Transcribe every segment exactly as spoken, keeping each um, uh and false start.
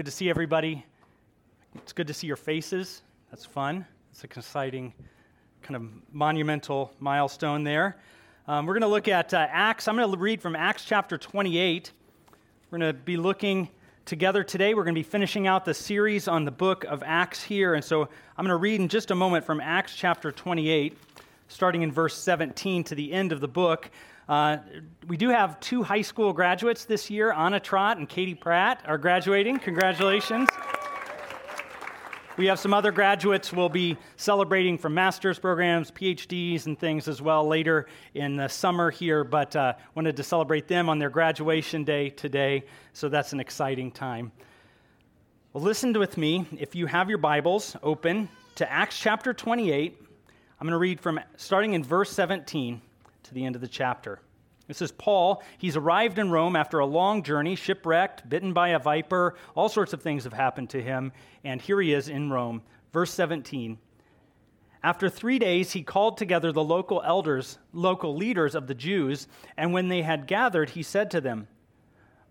Good to see everybody. It's good to see your faces. That's fun. It's an exciting kind of monumental milestone there. Um, we're going to look at uh, Acts. I'm going to read from Acts chapter twenty-eight. We're going to be looking together today. We're going to be finishing out the series on the book of Acts here. And so I'm going to read in just a moment from Acts chapter twenty-eight, starting in verse seventeen to the end of the book. Uh, we do have two high school graduates this year. Anna Trott and Katie Pratt are graduating. Congratulations. We have some other graduates we'll be celebrating from master's programs, P H Ds, and things as well later in the summer here, but uh, wanted to celebrate them on their graduation day today, so that's an exciting time. Well, listen with me. If you have your Bibles open to Acts chapter twenty-eight, I'm going to read from starting in verse seventeen. To the end of the chapter. This is Paul. He's arrived in Rome after a long journey, shipwrecked, bitten by a viper, all sorts of things have happened to him, and here he is in Rome. Verse seventeen, after three days he called together the local elders, local leaders of the Jews, and when they had gathered, he said to them,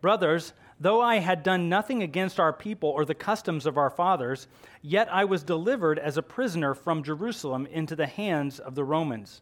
brothers, though I had done nothing against our people or the customs of our fathers, yet I was delivered as a prisoner from Jerusalem into the hands of the Romans.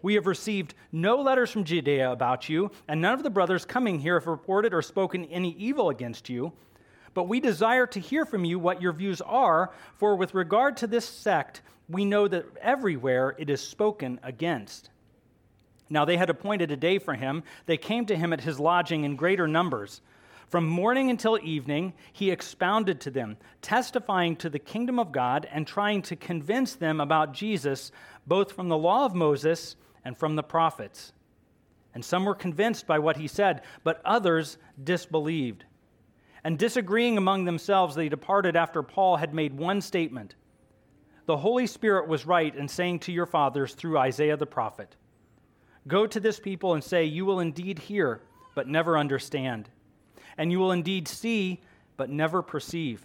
we have received no letters from Judea about you, and none of the brothers coming here have reported or spoken any evil against you. But we desire to hear from you what your views are, for with regard to this sect, we know that everywhere it is spoken against. Now they had appointed a day for him. They came to him at his lodging in greater numbers. From morning until evening, he expounded to them, testifying to the kingdom of God and trying to convince them about Jesus, both from the law of Moses and from the prophets. And some were convinced by what he said, but others disbelieved. And disagreeing among themselves, they departed after Paul had made one statement. The Holy Spirit was right in saying to your fathers through Isaiah the prophet, go to this people and say, you will indeed hear, but never understand. And you will indeed see, but never perceive.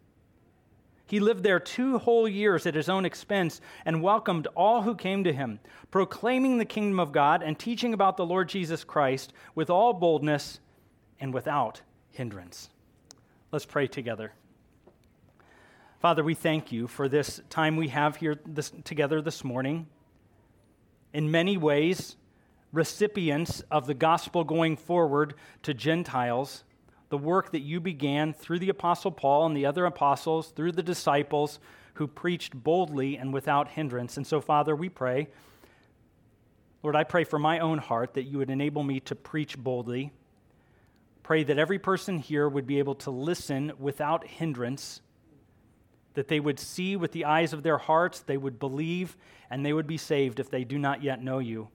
He lived there two whole years at his own expense and welcomed all who came to him, proclaiming the kingdom of God and teaching about the Lord Jesus Christ with all boldness and without hindrance. Let's pray together. Father, we thank you for this time we have here this, together this morning. In many ways, recipients of the gospel going forward to Gentiles, the work that you began through the Apostle Paul and the other apostles, through the disciples who preached boldly and without hindrance. And so, Father, we pray, Lord, I pray for my own heart that you would enable me to preach boldly. Pray that every person here would be able to listen without hindrance, that they would see with the eyes of their hearts, they would believe, and they would be saved if they do not yet know you.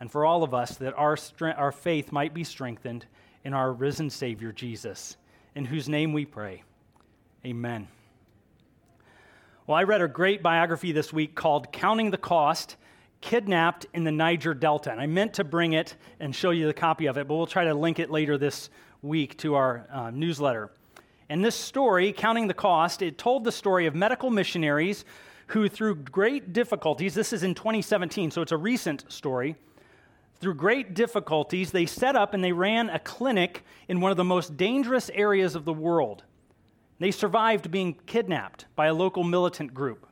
And for all of us, that our strength, our faith might be strengthened in our risen Savior, Jesus, in whose name we pray. Amen. Well, I read a great biography this week called Counting the Cost, Kidnapped in the Niger Delta. And I meant to bring it and show you the copy of it, but we'll try to link it later this week to our uh, newsletter. And this story, Counting the Cost, it told the story of medical missionaries who, through great difficulties, this is in twenty seventeen, so it's a recent story, through great difficulties, they set up and they ran a clinic in one of the most dangerous areas of the world. They survived being kidnapped by a local militant group.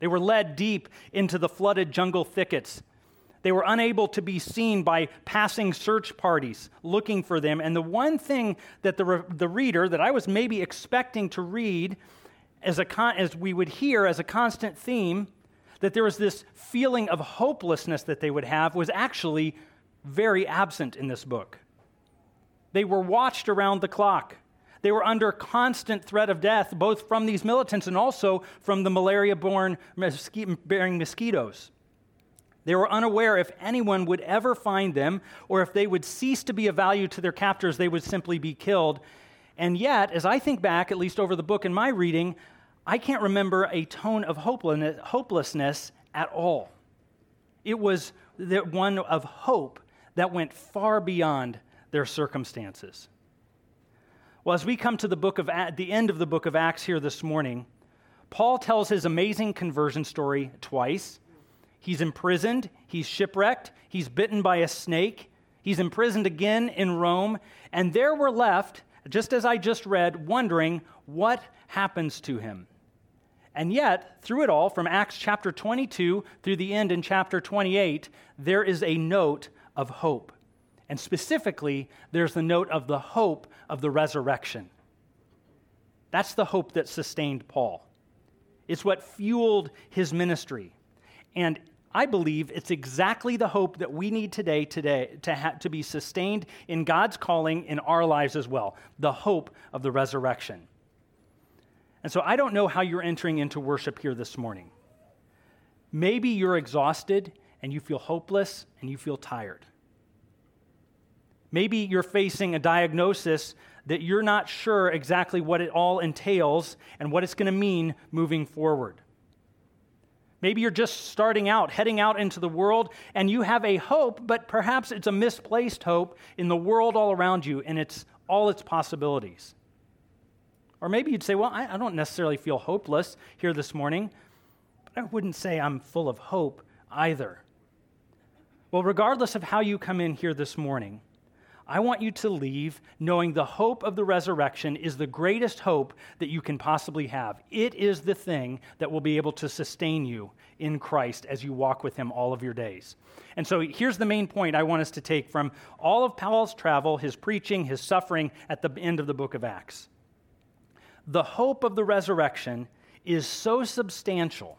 They were led deep into the flooded jungle thickets. They were unable to be seen by passing search parties looking for them. And the one thing that the re- the reader that I was maybe expecting to read as a con- as we would hear as a constant theme, that there was this feeling of hopelessness that they would have, was actually very absent in this book. They were watched around the clock. They were under constant threat of death, both from these militants and also from the malaria-borne mosquito-bearing mosquitoes. They were unaware if anyone would ever find them, or if they would cease to be of value to their captors, they would simply be killed. And yet, as I think back, at least over the book in my reading, I can't remember a tone of hopelessness at all. It was one of hope that went far beyond their circumstances. Well, as we come to the book of the end of the book of Acts here this morning, Paul tells his amazing conversion story twice. He's imprisoned, he's shipwrecked, he's bitten by a snake, he's imprisoned again in Rome, and there we're left, just as I just read, wondering what happens to him. And yet, through it all, from Acts chapter twenty-two through the end in chapter twenty-eight, there is a note of hope. And specifically, there's the note of the hope of the resurrection. That's the hope that sustained Paul. It's what fueled his ministry. And I believe it's exactly the hope that we need today, today to, ha- to be sustained in God's calling in our lives as well, the hope of the resurrection. And so I don't know how you're entering into worship here this morning. Maybe you're exhausted and you feel hopeless and you feel tired. Maybe you're facing a diagnosis that you're not sure exactly what it all entails and what it's going to mean moving forward. Maybe you're just starting out, heading out into the world, and you have a hope, but perhaps it's a misplaced hope in the world all around you and it's all its possibilities. Or maybe you'd say, well, I, I don't necessarily feel hopeless here this morning, but I wouldn't say I'm full of hope either. Well, regardless of how you come in here this morning, I want you to leave knowing the hope of the resurrection is the greatest hope that you can possibly have. It is the thing that will be able to sustain you in Christ as you walk with him all of your days. And so here's the main point I want us to take from all of Paul's travel, his preaching, his suffering at the end of the book of Acts. The hope of the resurrection is so substantial.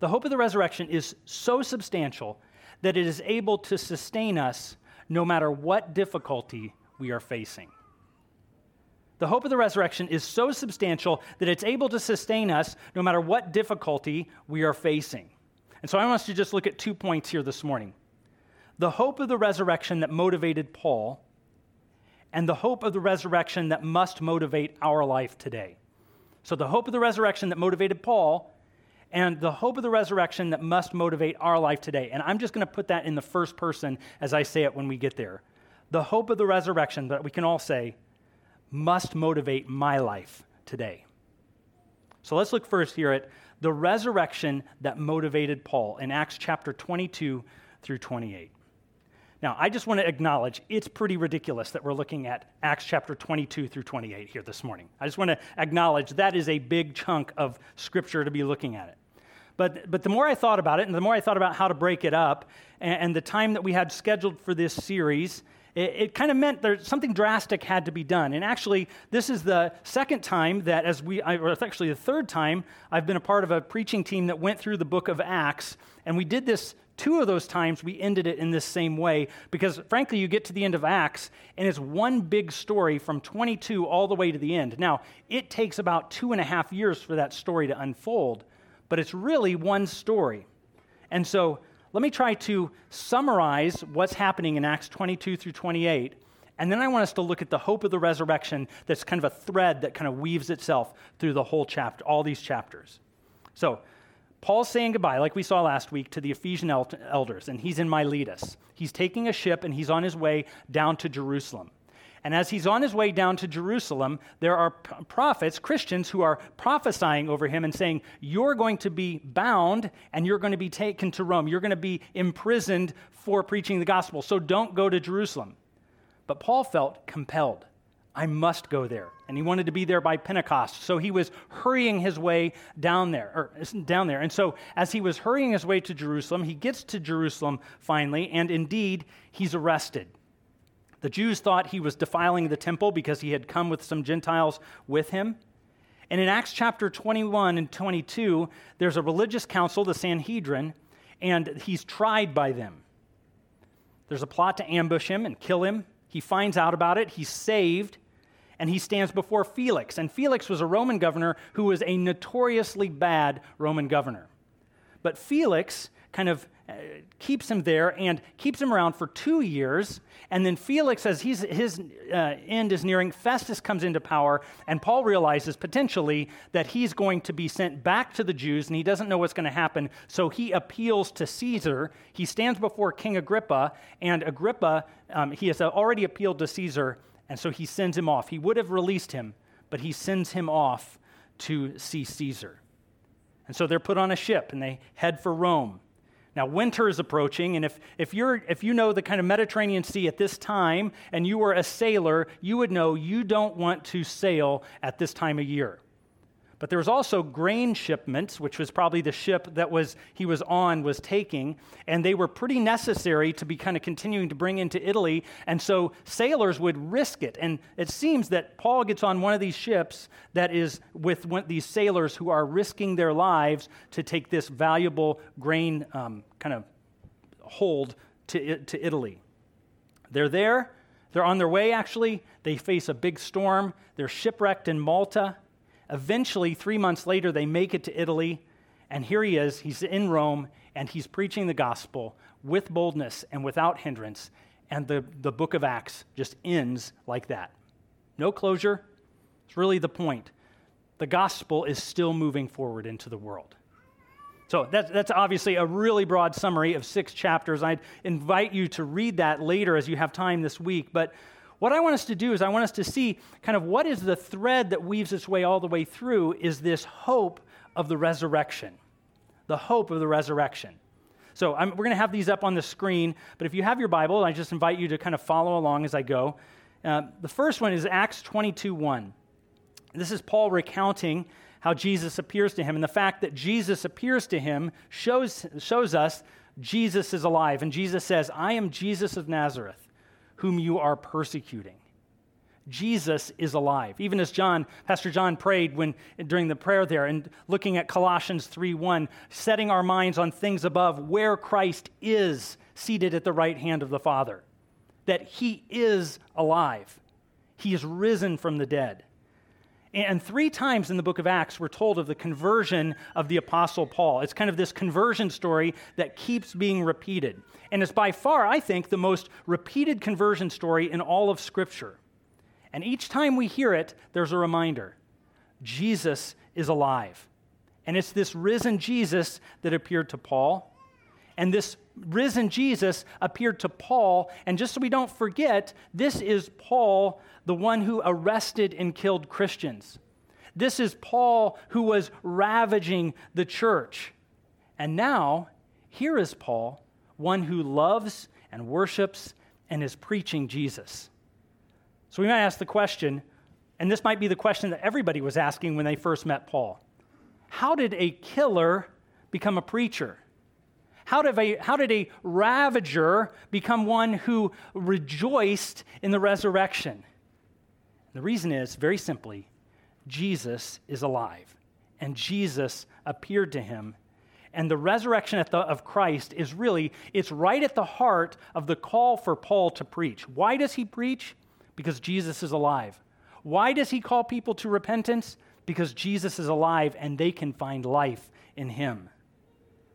The hope of the resurrection is so substantial that it is able to sustain us no matter what difficulty we are facing. The hope of the resurrection is so substantial that it's able to sustain us no matter what difficulty we are facing. And so I want us to just look at two points here this morning. The hope of the resurrection that motivated Paul and the hope of the resurrection that must motivate our life today. So the hope of the resurrection that motivated Paul and the hope of the resurrection that must motivate our life today. And I'm just going to put that in the first person as I say it when we get there. The hope of the resurrection that we can all say must motivate my life today. So let's look first here at the resurrection that motivated Paul in Acts chapter twenty-two through twenty-eight. Now, I just want to acknowledge it's pretty ridiculous that we're looking at Acts chapter twenty-two through twenty-eight here this morning. I just want to acknowledge that is a big chunk of Scripture to be looking at it. But but the more I thought about it, and the more I thought about how to break it up, and, and the time that we had scheduled for this series, it, it kind of meant there's something drastic had to be done. And actually, this is the second time that as we, or actually the third time, I've been a part of a preaching team that went through the book of Acts, and we did this. Two of those times we ended it in this same way because, frankly, you get to the end of Acts, and it's one big story from twenty-two all the way to the end. Now, it takes about two and a half years for that story to unfold, but it's really one story. And so let me try to summarize what's happening in Acts twenty-two through twenty-eight, and then I want us to look at the hope of the resurrection that's kind of a thread that kind of weaves itself through the whole chapter, all these chapters. So Paul's saying goodbye, like we saw last week, to the Ephesian elders, and he's in Miletus. He's taking a ship, and he's on his way down to Jerusalem. And as he's on his way down to Jerusalem, there are prophets, Christians, who are prophesying over him and saying, you're going to be bound, and you're going to be taken to Rome. You're going to be imprisoned for preaching the gospel, so don't go to Jerusalem. But Paul felt compelled. I must go there. And he wanted to be there by Pentecost. So he was hurrying his way down there, or down there. And so as he was hurrying his way to Jerusalem, he gets to Jerusalem finally, and indeed, he's arrested. The Jews thought he was defiling the temple because he had come with some Gentiles with him. And in Acts chapter twenty-one and twenty-two, there's a religious council, the Sanhedrin, and he's tried by them. There's a plot to ambush him and kill him. He finds out about it. He's saved, and he stands before Felix. And Felix was a Roman governor who was a notoriously bad Roman governor. But Felix kind of keeps him there and keeps him around for two years. And then Felix, as he's, his uh, end is nearing, Festus comes into power, and Paul realizes potentially that he's going to be sent back to the Jews, and he doesn't know what's going to happen, so he appeals to Caesar. He stands before King Agrippa, and Agrippa, um, he has already appealed to Caesar, and so he sends him off. He would have released him, but he sends him off to see Caesar. And so they're put on a ship, and they head for Rome. Now, winter is approaching, and if if you're if you know the kind of Mediterranean Sea at this time, and you were a sailor, you would know you don't want to sail at this time of year. But there was also grain shipments, which was probably the ship that was he was on was taking, and they were pretty necessary to be kind of continuing to bring into Italy, and so sailors would risk it. And it seems that Paul gets on one of these ships that is with one, these sailors who are risking their lives to take this valuable grain um, kind of hold to to Italy. They're there. They're on their way, actually. They face a big storm. They're shipwrecked in Malta. Eventually, three months later, they make it to Italy, and here he is. He's in Rome, and he's preaching the gospel with boldness and without hindrance, and the, the book of Acts just ends like that. No closure. It's really the point. The gospel is still moving forward into the world. So that's, that's obviously a really broad summary of six chapters. I'd invite you to read that later as you have time this week, but what I want us to do is I want us to see kind of what is the thread that weaves its way all the way through is this hope of the resurrection, the hope of the resurrection. So I'm, we're going to have these up on the screen, but if you have your Bible, I just invite you to kind of follow along as I go. Uh, the first one is Acts twenty-two one. This is Paul recounting how Jesus appears to him, and the fact that Jesus appears to him shows, shows us Jesus is alive, and Jesus says, "I am Jesus of Nazareth, whom you are persecuting." Jesus is alive. Even as John, Pastor John prayed when during the prayer there and looking at Colossians three one, setting our minds on things above where Christ is seated at the right hand of the Father, that he is alive. He is risen from the dead. And three times in the book of Acts, we're told of the conversion of the Apostle Paul. It's kind of this conversion story that keeps being repeated. And it's by far, I think, the most repeated conversion story in all of Scripture. And each time we hear it, there's a reminder. Jesus is alive. And it's this risen Jesus that appeared to Paul. And this risen Jesus appeared to Paul. And just so we don't forget, this is Paul, the one who arrested and killed Christians. This is Paul who was ravaging the church. And now, here is Paul, one who loves and worships and is preaching Jesus. So we might ask the question, and this might be the question that everybody was asking when they first met Paul. How did a killer become a preacher? How did, a, how did a ravager become one who rejoiced in the resurrection? The reason is, very simply, Jesus is alive, and Jesus appeared to him. And the resurrection at the, of Christ is really, it's right at the heart of the call for Paul to preach. Why does he preach? Because Jesus is alive. Why does he call people to repentance? Because Jesus is alive, and they can find life in him.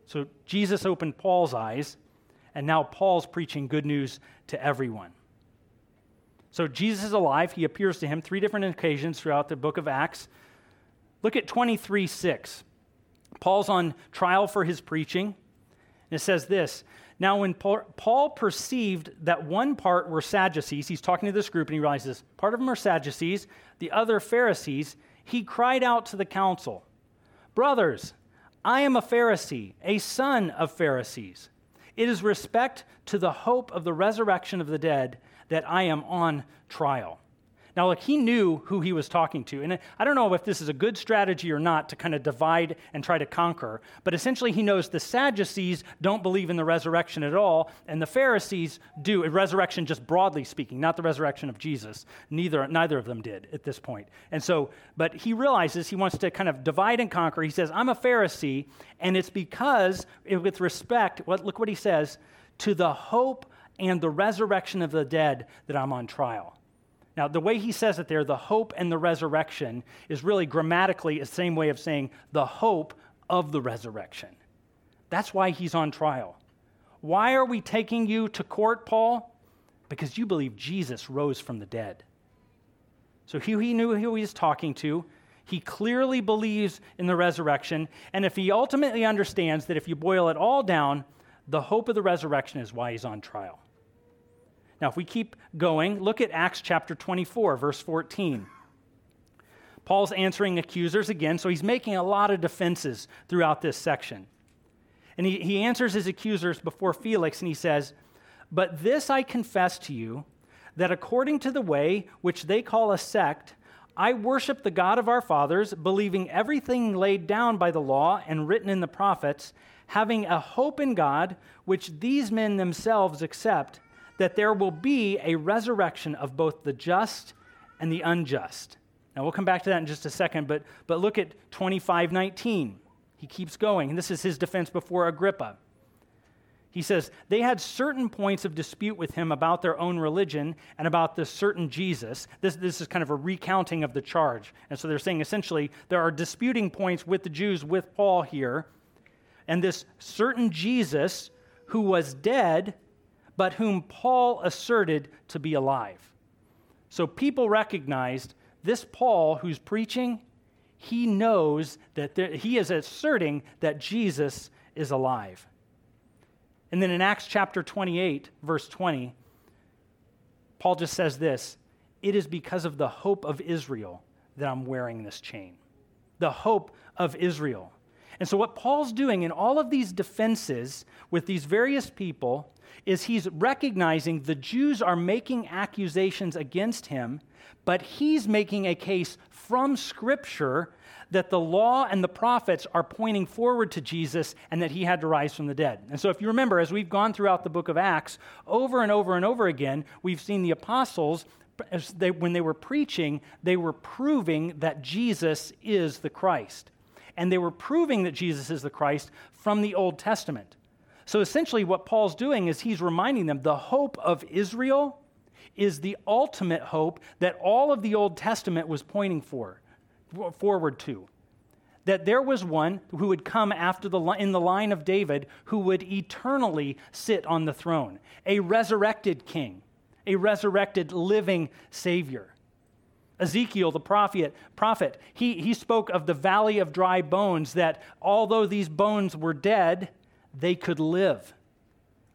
So Jesus opened Paul's eyes, and now Paul's preaching good news to everyone. So Jesus is alive. He appears to him three different occasions throughout the book of Acts. Look at twenty-three six. Paul's on trial for his preaching, and it says this: "Now when Paul perceived that one part were Sadducees," he's talking to this group, and he realizes part of them are Sadducees, the other Pharisees, "he cried out to the council, 'Brothers, I am a Pharisee, a son of Pharisees. It is respect to the hope of the resurrection of the dead that I am on trial.'" Now, look, he knew who he was talking to, and I don't know if this is a good strategy or not to kind of divide and try to conquer, but essentially he knows the Sadducees don't believe in the resurrection at all, and the Pharisees do. Resurrection, just broadly speaking, not the resurrection of Jesus. Neither, neither of them did at this point. And so, but he realizes he wants to kind of divide and conquer. He says, "I'm a Pharisee," and it's because, with respect, what, look what he says, "to the hope and the resurrection of the dead that I'm on trial. Now, the way he says it there, the hope and the resurrection, is really grammatically the same way of saying the hope of the resurrection. That's why he's on trial. Why are we taking you to court, Paul? Because you believe Jesus rose from the dead. So he knew who he was talking to. He clearly believes in the resurrection. And if he ultimately understands that if you boil it all down, the hope of the resurrection is why he's on trial. Now, if we keep going, look at Acts chapter twenty-four, verse fourteen. Paul's answering accusers again, so he's making a lot of defenses throughout this section. And he, he answers his accusers before Felix, and he says, "But this I confess to you, that according to the way which they call a sect, I worship the God of our fathers, believing everything laid down by the law and written in the prophets, having a hope in God, which these men themselves accept, that there will be a resurrection of both the just and the unjust." Now, we'll come back to that in just a second, but, but look at twenty-five nineteen. He keeps going, and this is his defense before Agrippa. He says, "They had certain points of dispute with him about their own religion and about this certain Jesus." This, this is kind of a recounting of the charge. And so they're saying essentially there are disputing points with the Jews, with Paul here, and this certain Jesus who was dead, but whom Paul asserted to be alive. So people recognized this Paul who's preaching, he knows that there, he is asserting that Jesus is alive. And then in Acts chapter twenty-eight, verse twenty, Paul just says this, "It is because of the hope of Israel that I'm wearing this chain." The hope of Israel. And so what Paul's doing in all of these defenses with these various people is he's recognizing the Jews are making accusations against him, but he's making a case from Scripture that the law and the prophets are pointing forward to Jesus and that he had to rise from the dead. And so if you remember, as we've gone throughout the book of Acts, over and over and over again, we've seen the apostles, as they, when they were preaching, they were proving that Jesus is the Christ. And they were proving that Jesus is the Christ from the Old Testament. So essentially what Paul's doing is he's reminding them the hope of Israel is the ultimate hope that all of the Old Testament was pointing for, forward to. That there was one who would come after the in the line of David who would eternally sit on the throne. A resurrected king, a resurrected living Savior. Ezekiel, the prophet, prophet he, he spoke of the valley of dry bones, that although these bones were dead, they could live.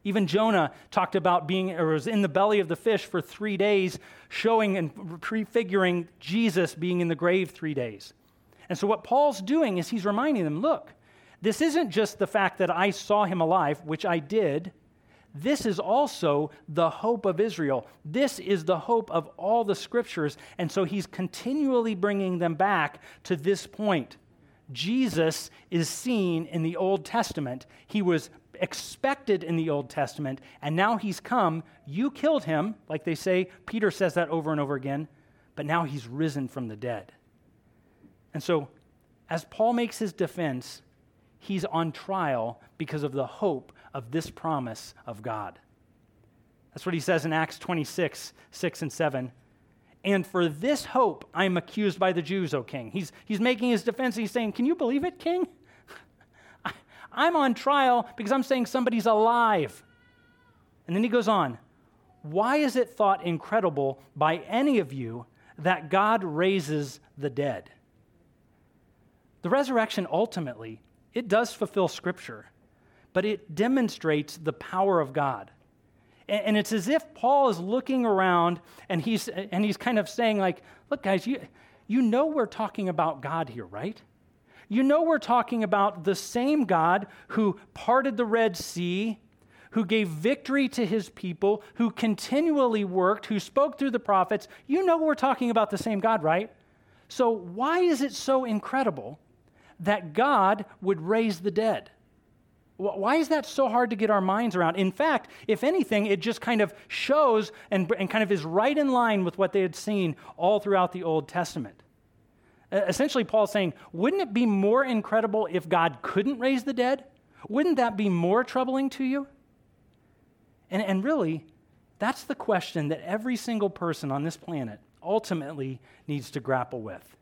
Even Jonah talked about being, or was in the belly of the fish for three days, showing and prefiguring Jesus being in the grave three days. And so what Paul's doing is he's reminding them, look, this isn't just the fact that I saw him alive, which I did. This is also the hope of Israel. This is the hope of all the Scriptures. And so he's continually bringing them back to this point. Jesus is seen in the Old Testament. He was expected in the Old Testament, and now he's come. You killed him, like they say. Peter says that over and over again, but now he's risen from the dead. And so as Paul makes his defense, he's on trial because of the hope of this promise of God. That's what he says in Acts twenty-six, six and seven. "And for this hope, I am accused by the Jews, O king." He's, he's making his defense. He's saying, can you believe it, king? I, I'm on trial because I'm saying somebody's alive. And then he goes on. "Why is it thought incredible by any of you that God raises the dead?" The resurrection ultimately, it does fulfill Scripture, but it demonstrates the power of God. And it's as if Paul is looking around and he's and he's kind of saying like, look guys, you, you know we're talking about God here, right? You know we're talking about the same God who parted the Red Sea, who gave victory to his people, who continually worked, who spoke through the prophets. You know we're talking about the same God, right? So why is it so incredible that God would raise the dead? Why is that so hard to get our minds around? In fact, if anything, it just kind of shows and, and kind of is right in line with what they had seen all throughout the Old Testament. Uh, essentially, Paul's saying, wouldn't it be more incredible if God couldn't raise the dead? Wouldn't that be more troubling to you? And, and really, That's the question that every single person on this planet ultimately needs to grapple with.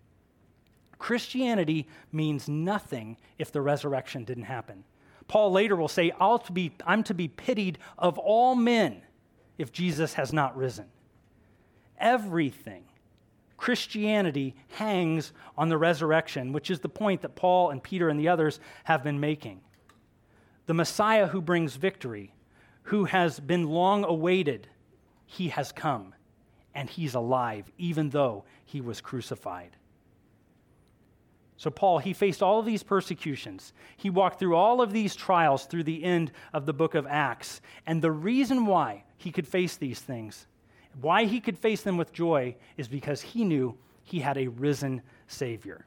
Christianity means nothing if the resurrection didn't happen. Paul later will say, I'll to be, I'm to be pitied of all men if Jesus has not risen. Everything, Christianity hangs on the resurrection, which is the point that Paul and Peter and the others have been making. The Messiah who brings victory, who has been long awaited, he has come, and he's alive, even though he was crucified. So Paul, he faced all of these persecutions. He walked through all of these trials through the end of the book of Acts. And the reason why he could face these things, why he could face them with joy, is because he knew he had a risen Savior.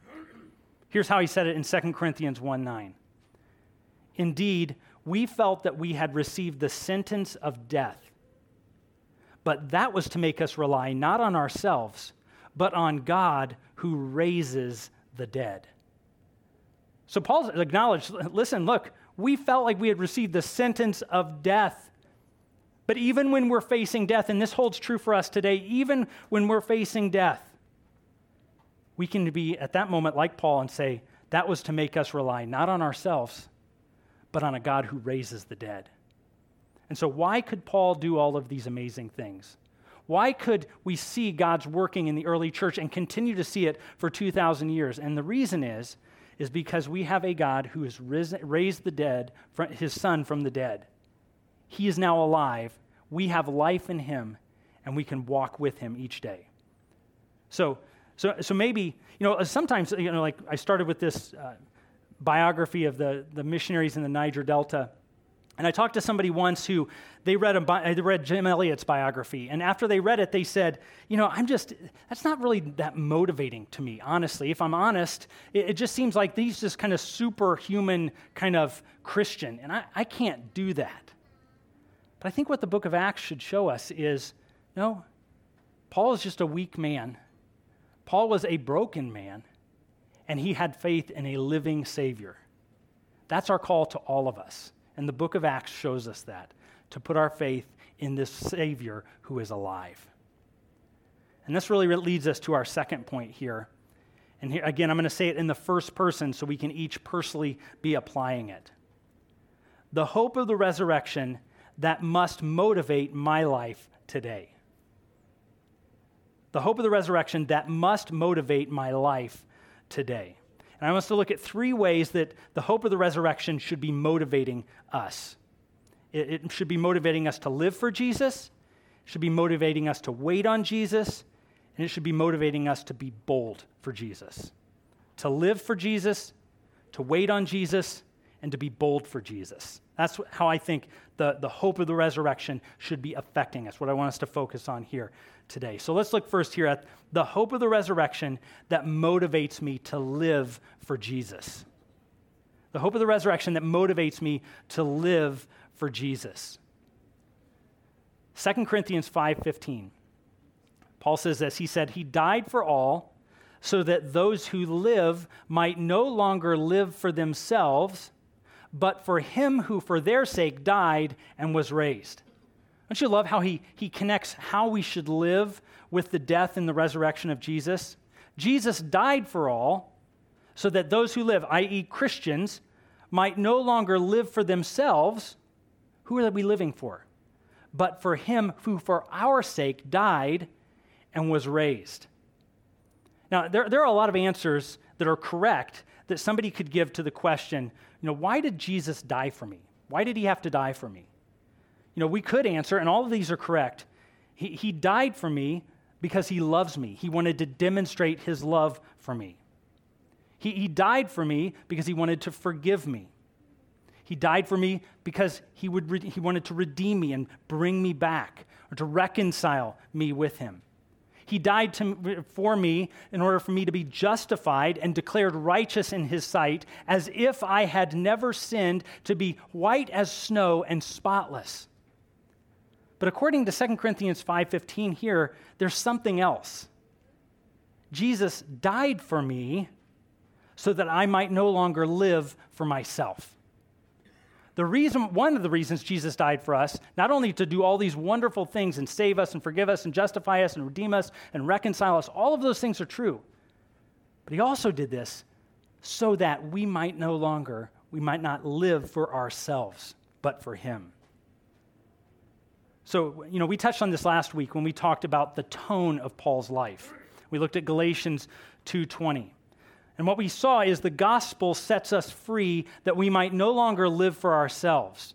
Here's how he said it in Second Corinthians one nine. Indeed, we felt that we had received the sentence of death, but that was to make us rely not on ourselves, but on God who raises the dead. So Paul acknowledged, listen, look, we felt like we had received the sentence of death. But even when we're facing death, and this holds true for us today, even when we're facing death, we can be at that moment like Paul and say, that was to make us rely not on ourselves, but on a God who raises the dead. And so why could Paul do all of these amazing things? Why could we see God's working in the early church and continue to see it for two thousand years? And the reason is, is because we have a God who has risen, raised the dead, his son from the dead. He is now alive. We have life in him, and we can walk with him each day. So, so, so maybe, you know, sometimes, you know, like I started with this uh, biography of the, the missionaries in the Niger Delta. And I talked to somebody once who, they read a, they read Jim Elliot's biography, and after they read it, they said, you know, I'm just, that's not really that motivating to me, honestly. If I'm honest, it, it just seems like he's just kind of superhuman kind of Christian, and I, I can't do that. But I think what the book of Acts should show us is, no, Paul is just a weak man. Paul was a broken man, and he had faith in a living Savior. That's our call to all of us. And the book of Acts shows us that, to put our faith in this Savior who is alive. And this really leads us to our second point here. And here, again, I'm going to say it in the first person so we can each personally be applying it. The hope of the resurrection that must motivate my life today. The hope of the resurrection that must motivate my life today. And I want us to look at three ways that the hope of the resurrection should be motivating us. It, it should be motivating us to live for Jesus, it should be motivating us to wait on Jesus, and it should be motivating us to be bold for Jesus. To live for Jesus, to wait on Jesus, and to be bold for Jesus. That's how I think the, the hope of the resurrection should be affecting us, what I want us to focus on here today. So let's look first here at the hope of the resurrection that motivates me to live for Jesus. The hope of the resurrection that motivates me to live for Jesus. Second Corinthians five fifteen. Paul says this, he said, he died for all so that those who live might no longer live for themselves, but for him who for their sake died and was raised. Don't you love how he, he connects how we should live with the death and the resurrection of Jesus? Jesus died for all so that those who live, that is Christians, might no longer live for themselves. Who are we living for? But for him who for our sake died and was raised. Now, there, there are a lot of answers that are correct that somebody could give to the question, you know, why did Jesus die for me? Why did he have to die for me? You know, we could answer, and all of these are correct. He, he died for me because he loves me. He wanted to demonstrate his love for me. He, he died for me because he wanted to forgive me. He died for me because he would re- he wanted to redeem me and bring me back, or to reconcile me with him. He died to, for me in order for me to be justified and declared righteous in his sight, as if I had never sinned, to be white as snow and spotless. But according to Second Corinthians five fifteen here, there's something else. Jesus died for me so that I might no longer live for myself. The reason, one of the reasons Jesus died for us, not only to do all these wonderful things and save us and forgive us and justify us and redeem us and reconcile us, all of those things are true, but he also did this so that we might no longer, we might not live for ourselves, but for him. So, you know, we touched on this last week when we talked about the tone of Paul's life. We looked at Galatians two twenty. And what we saw is the gospel sets us free that we might no longer live for ourselves.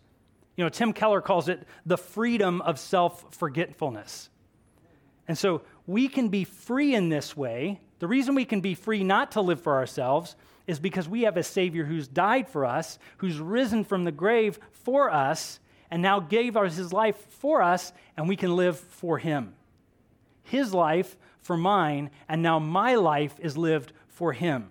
You know, Tim Keller calls it the freedom of self-forgetfulness. And so we can be free in this way. The reason we can be free not to live for ourselves is because we have a Savior who's died for us, who's risen from the grave for us, and now gave us his life for us, and we can live for him. His life for mine, and now my life is lived for him.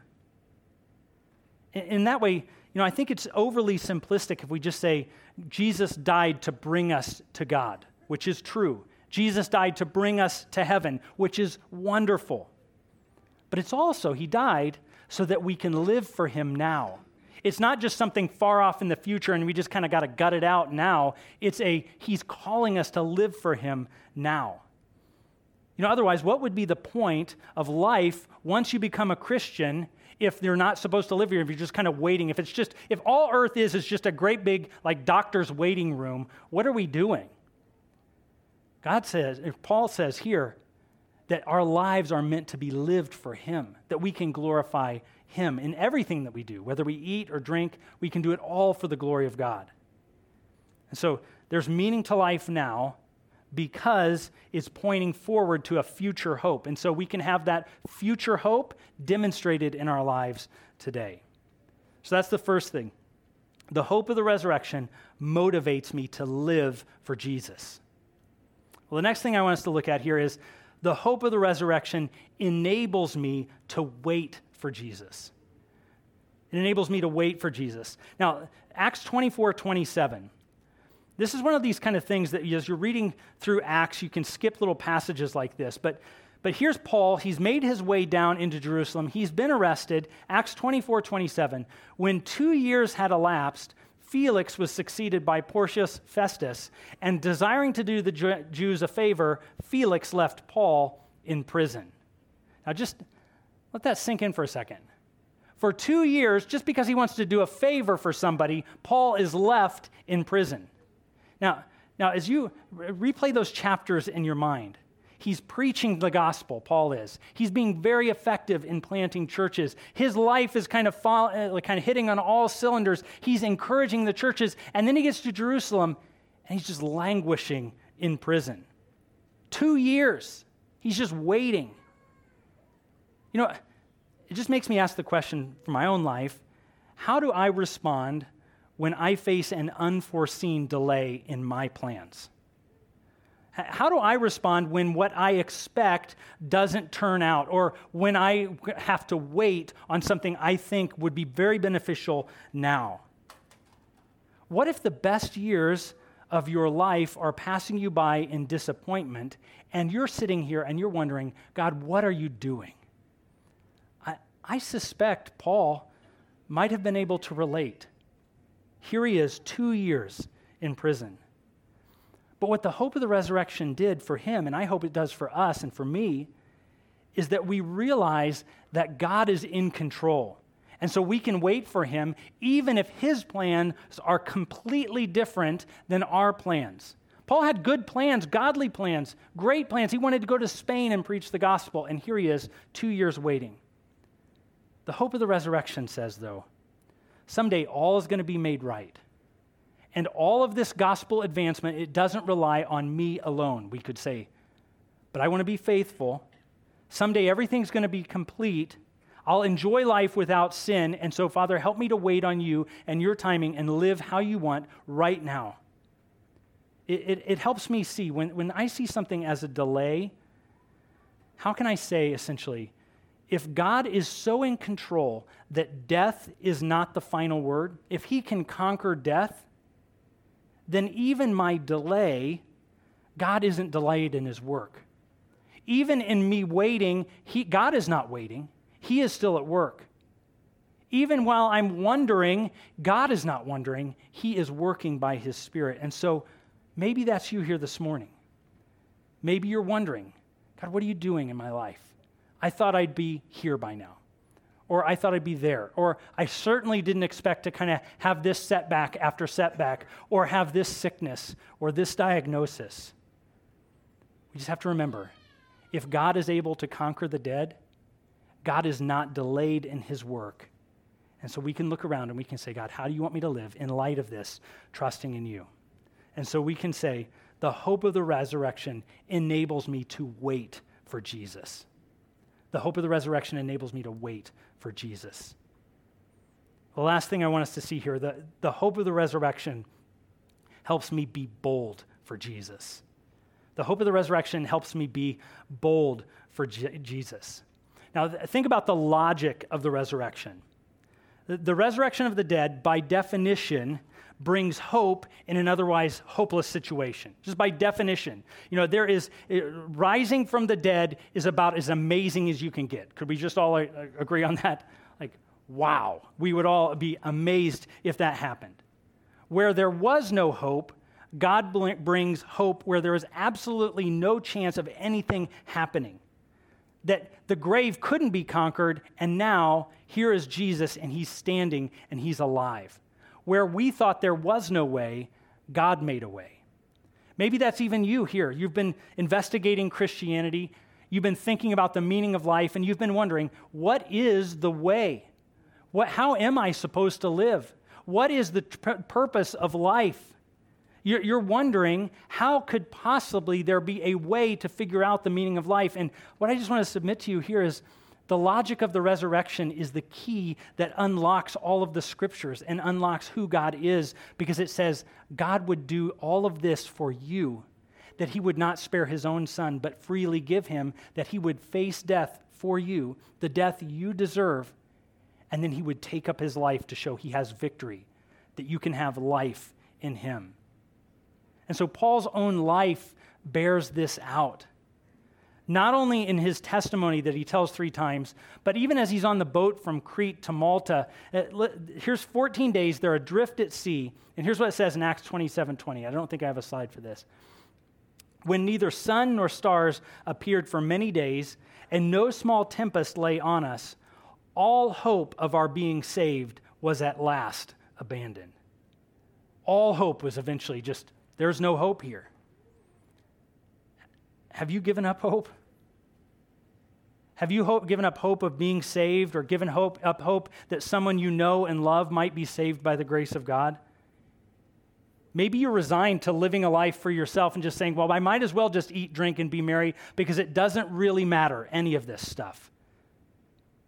In that way, you know, I think it's overly simplistic if we just say, Jesus died to bring us to God, which is true. Jesus died to bring us to heaven, which is wonderful. But it's also, he died so that we can live for him now. It's not just something far off in the future and we just kind of got to gut it out now. It's a, he's calling us to live for him now. You know, otherwise, what would be the point of life once you become a Christian if you're not supposed to live here, if you're just kind of waiting, if it's just, if all earth is, is just a great big, like, doctor's waiting room, what are we doing? God says, if Paul says here, that our lives are meant to be lived for him, that we can glorify him in everything that we do, whether we eat or drink, we can do it all for the glory of God. And so there's meaning to life now, because it's pointing forward to a future hope. And so we can have that future hope demonstrated in our lives today. So that's the first thing. The hope of the resurrection motivates me to live for Jesus. Well, the next thing I want us to look at here is the hope of the resurrection enables me to wait for Jesus. It enables me to wait for Jesus. Now, Acts twenty-four twenty-seven. This is one of these kind of things that as you're reading through Acts, you can skip little passages like this. But but here's Paul. He's made his way down into Jerusalem. He's been arrested. Acts twenty-four twenty-seven. When two years had elapsed, Felix was succeeded by Porcius Festus. And desiring to do the Jews a favor, Felix left Paul in prison. Now just let that sink in for a second. For two years, just because he wants to do a favor for somebody, Paul is left in prison. Now, now, as you replay those chapters in your mind, he's preaching the gospel, Paul is. He's being very effective in planting churches. His life is kind of fall, kind of hitting on all cylinders. He's encouraging the churches, and then he gets to Jerusalem, and he's just languishing in prison. Two years, he's just waiting. You know, it just makes me ask the question for my own life, how do I respond when I face an unforeseen delay in my plans? How do I respond when what I expect doesn't turn out, or when I have to wait on something I think would be very beneficial now? What if the best years of your life are passing you by in disappointment, and you're sitting here and you're wondering, God, what are you doing? I, I suspect Paul might have been able to relate. Here he is, two years in prison. But what the hope of the resurrection did for him, and I hope it does for us and for me, is that we realize that God is in control. And so we can wait for him, even if his plans are completely different than our plans. Paul had good plans, godly plans, great plans. He wanted to go to Spain and preach the gospel, and here he is, two years waiting. The hope of the resurrection says, though, someday all is going to be made right. And all of this gospel advancement, it doesn't rely on me alone, we could say. But I want to be faithful. Someday everything's going to be complete. I'll enjoy life without sin. And so, Father, help me to wait on you and your timing and live how you want right now. It, it, it helps me see, when, when I see something as a delay, how can I say, essentially, if God is so in control that death is not the final word, if he can conquer death, then even my delay, God isn't delayed in his work. Even in me waiting, he, God is not waiting. He is still at work. Even while I'm wondering, God is not wondering. He is working by His Spirit. And so maybe that's you here this morning. Maybe you're wondering, God, what are you doing in my life? I thought I'd be here by now. Or I thought I'd be there. Or I certainly didn't expect to kind of have this setback after setback, or have this sickness, or this diagnosis. We just have to remember, if God is able to conquer the dead, God is not delayed in His work. And so we can look around and we can say, God, how do you want me to live in light of this, trusting in you? And so we can say, the hope of the resurrection enables me to wait for Jesus. The hope of the resurrection enables me to wait for Jesus. The last thing I want us to see here, the, the hope of the resurrection helps me be bold for Jesus. The hope of the resurrection helps me be bold for Je- Jesus. Now, th- think about the logic of the resurrection. The, the resurrection of the dead, by definition, brings hope in an otherwise hopeless situation. Just by definition. You know, there is, it, rising from the dead is about as amazing as you can get. Could we just all uh, agree on that? Like, wow. We would all be amazed if that happened. Where there was no hope, God bl- brings hope where there is absolutely no chance of anything happening. That the grave couldn't be conquered, and now here is Jesus, and He's standing, and He's alive. Where we thought there was no way, God made a way. Maybe that's even you here. You've been investigating Christianity. You've been thinking about the meaning of life, and you've been wondering, what is the way? What? How am I supposed to live? What is the t- purpose of life? You're, you're wondering, how could possibly there be a way to figure out the meaning of life? And what I just want to submit to you here is, the logic of the resurrection is the key that unlocks all of the scriptures and unlocks who God is, because it says God would do all of this for you, that He would not spare His own Son, but freely give Him, that He would face death for you, the death you deserve, and then He would take up His life to show He has victory, that you can have life in Him. And so Paul's own life bears this out. Not only in his testimony that he tells three times, but even as he's on the boat from Crete to Malta, here's fourteen days, they're adrift at sea. And here's what it says in Acts twenty-seven twenty. I don't think I have a slide for this. When neither sun nor stars appeared for many days, and no small tempest lay on us, all hope of our being saved was at last abandoned. All hope was eventually just, there's no hope here. Have you given up hope? Have you hope, given up hope of being saved, or given hope, up hope that someone you know and love might be saved by the grace of God? Maybe you're resigned to living a life for yourself and just saying, well, I might as well just eat, drink, and be merry because it doesn't really matter, any of this stuff.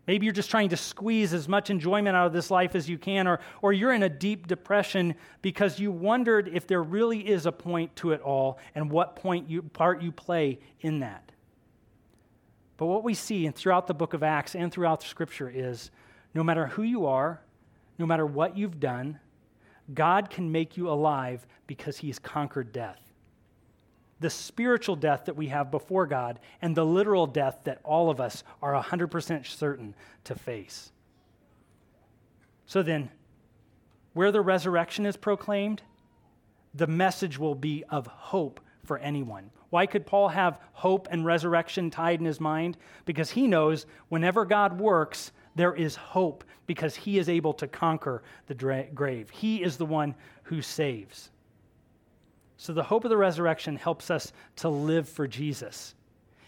Maybe you're just trying to squeeze as much enjoyment out of this life as you can, or, or you're in a deep depression because you wondered if there really is a point to it all and what point you, part you play in that. But what we see and throughout the book of Acts and throughout the Scripture is, no matter who you are, no matter what you've done, God can make you alive because He's conquered death. The spiritual death that we have before God and the literal death that all of us are one hundred percent certain to face. So then, where the resurrection is proclaimed, the message will be of hope for anyone. Why could Paul have hope and resurrection tied in his mind? Because he knows whenever God works, there is hope, because He is able to conquer the dra- grave. He is the one who saves. So the hope of the resurrection helps us to live for Jesus.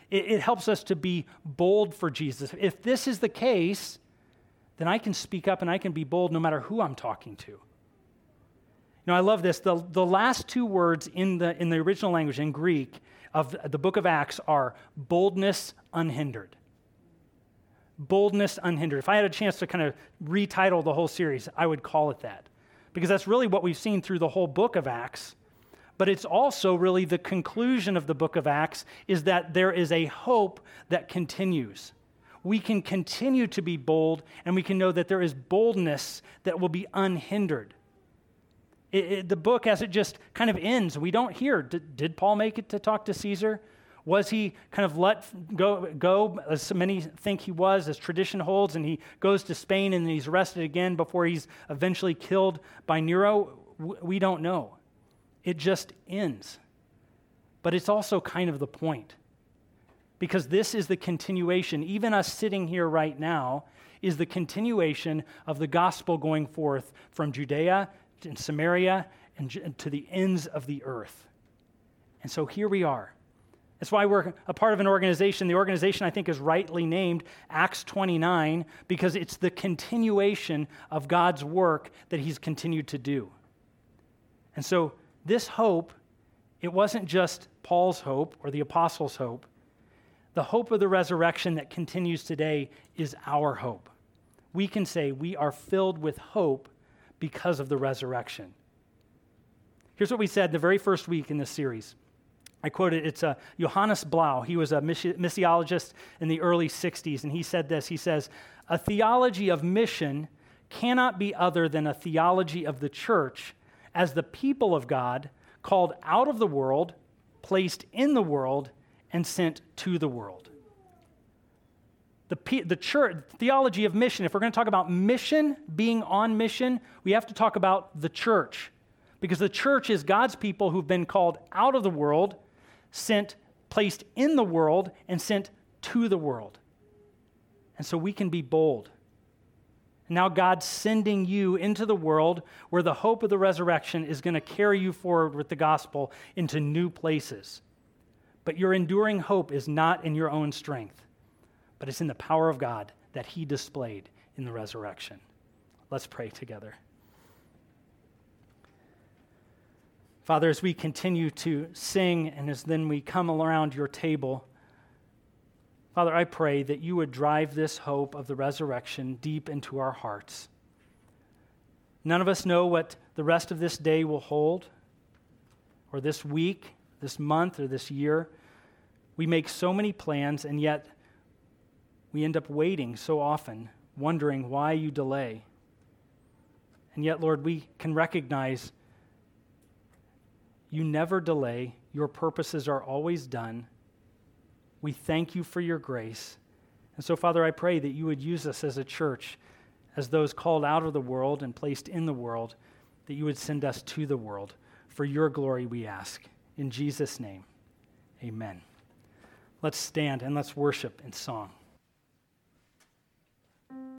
It, it helps us to be bold for Jesus. If this is the case, then I can speak up and I can be bold no matter who I'm talking to. You know, I love this. The, the last two words in the, in the original language, in Greek, of the book of Acts are boldness unhindered. Boldness unhindered. If I had a chance to kind of retitle the whole series, I would call it that. Because that's really what we've seen through the whole book of Acts. But it's also really the conclusion of the book of Acts is that there is a hope that continues. We can continue to be bold, and we can know that there is boldness that will be unhindered. It, it, the book, as it just kind of ends, we don't hear, did, did Paul make it to talk to Caesar? Was he kind of let go, go as many think he was, as tradition holds, and he goes to Spain and he's arrested again before he's eventually killed by Nero? We don't know. It just ends. But it's also kind of the point, because this is the continuation. Even us sitting here right now is the continuation of the gospel going forth from Judea and Samaria and to the ends of the earth. And so here we are. That's why we're a part of an organization. The organization, I think, is rightly named Acts twenty-nine, because it's the continuation of God's work that he's continued to do. And so this hope, it wasn't just Paul's hope or the apostles' hope. The hope of the resurrection that continues today is our hope. We can say we are filled with hope because of the resurrection. Here's what we said the very first week in this series. I quoted, it's uh, Johannes Blau. He was a missiologist in the early sixties, and he said this. He says, "A theology of mission cannot be other than a theology of the church as the people of God called out of the world, placed in the world, and sent to the world." The, the church, theology of mission, if we're going to talk about mission, being on mission, we have to talk about the church, because the church is God's people who've been called out of the world, sent, placed in the world, and sent to the world. And so we can be bold. Now God's sending you into the world where the hope of the resurrection is going to carry you forward with the gospel into new places. But your enduring hope is not in your own strength, but it's in the power of God that he displayed in the resurrection. Let's pray together. Father, as we continue to sing and as then we come around your table, Father, I pray that you would drive this hope of the resurrection deep into our hearts. None of us know what the rest of this day will hold, or this week, this month, or this year. We make so many plans, and yet we end up waiting so often, wondering why you delay. And yet, Lord, we can recognize you never delay. Your purposes are always done. We thank you for your grace. And so, Father, I pray that you would use us as a church, as those called out of the world and placed in the world, that you would send us to the world. For your glory, we ask. In Jesus' name, amen. Let's stand and let's worship in song.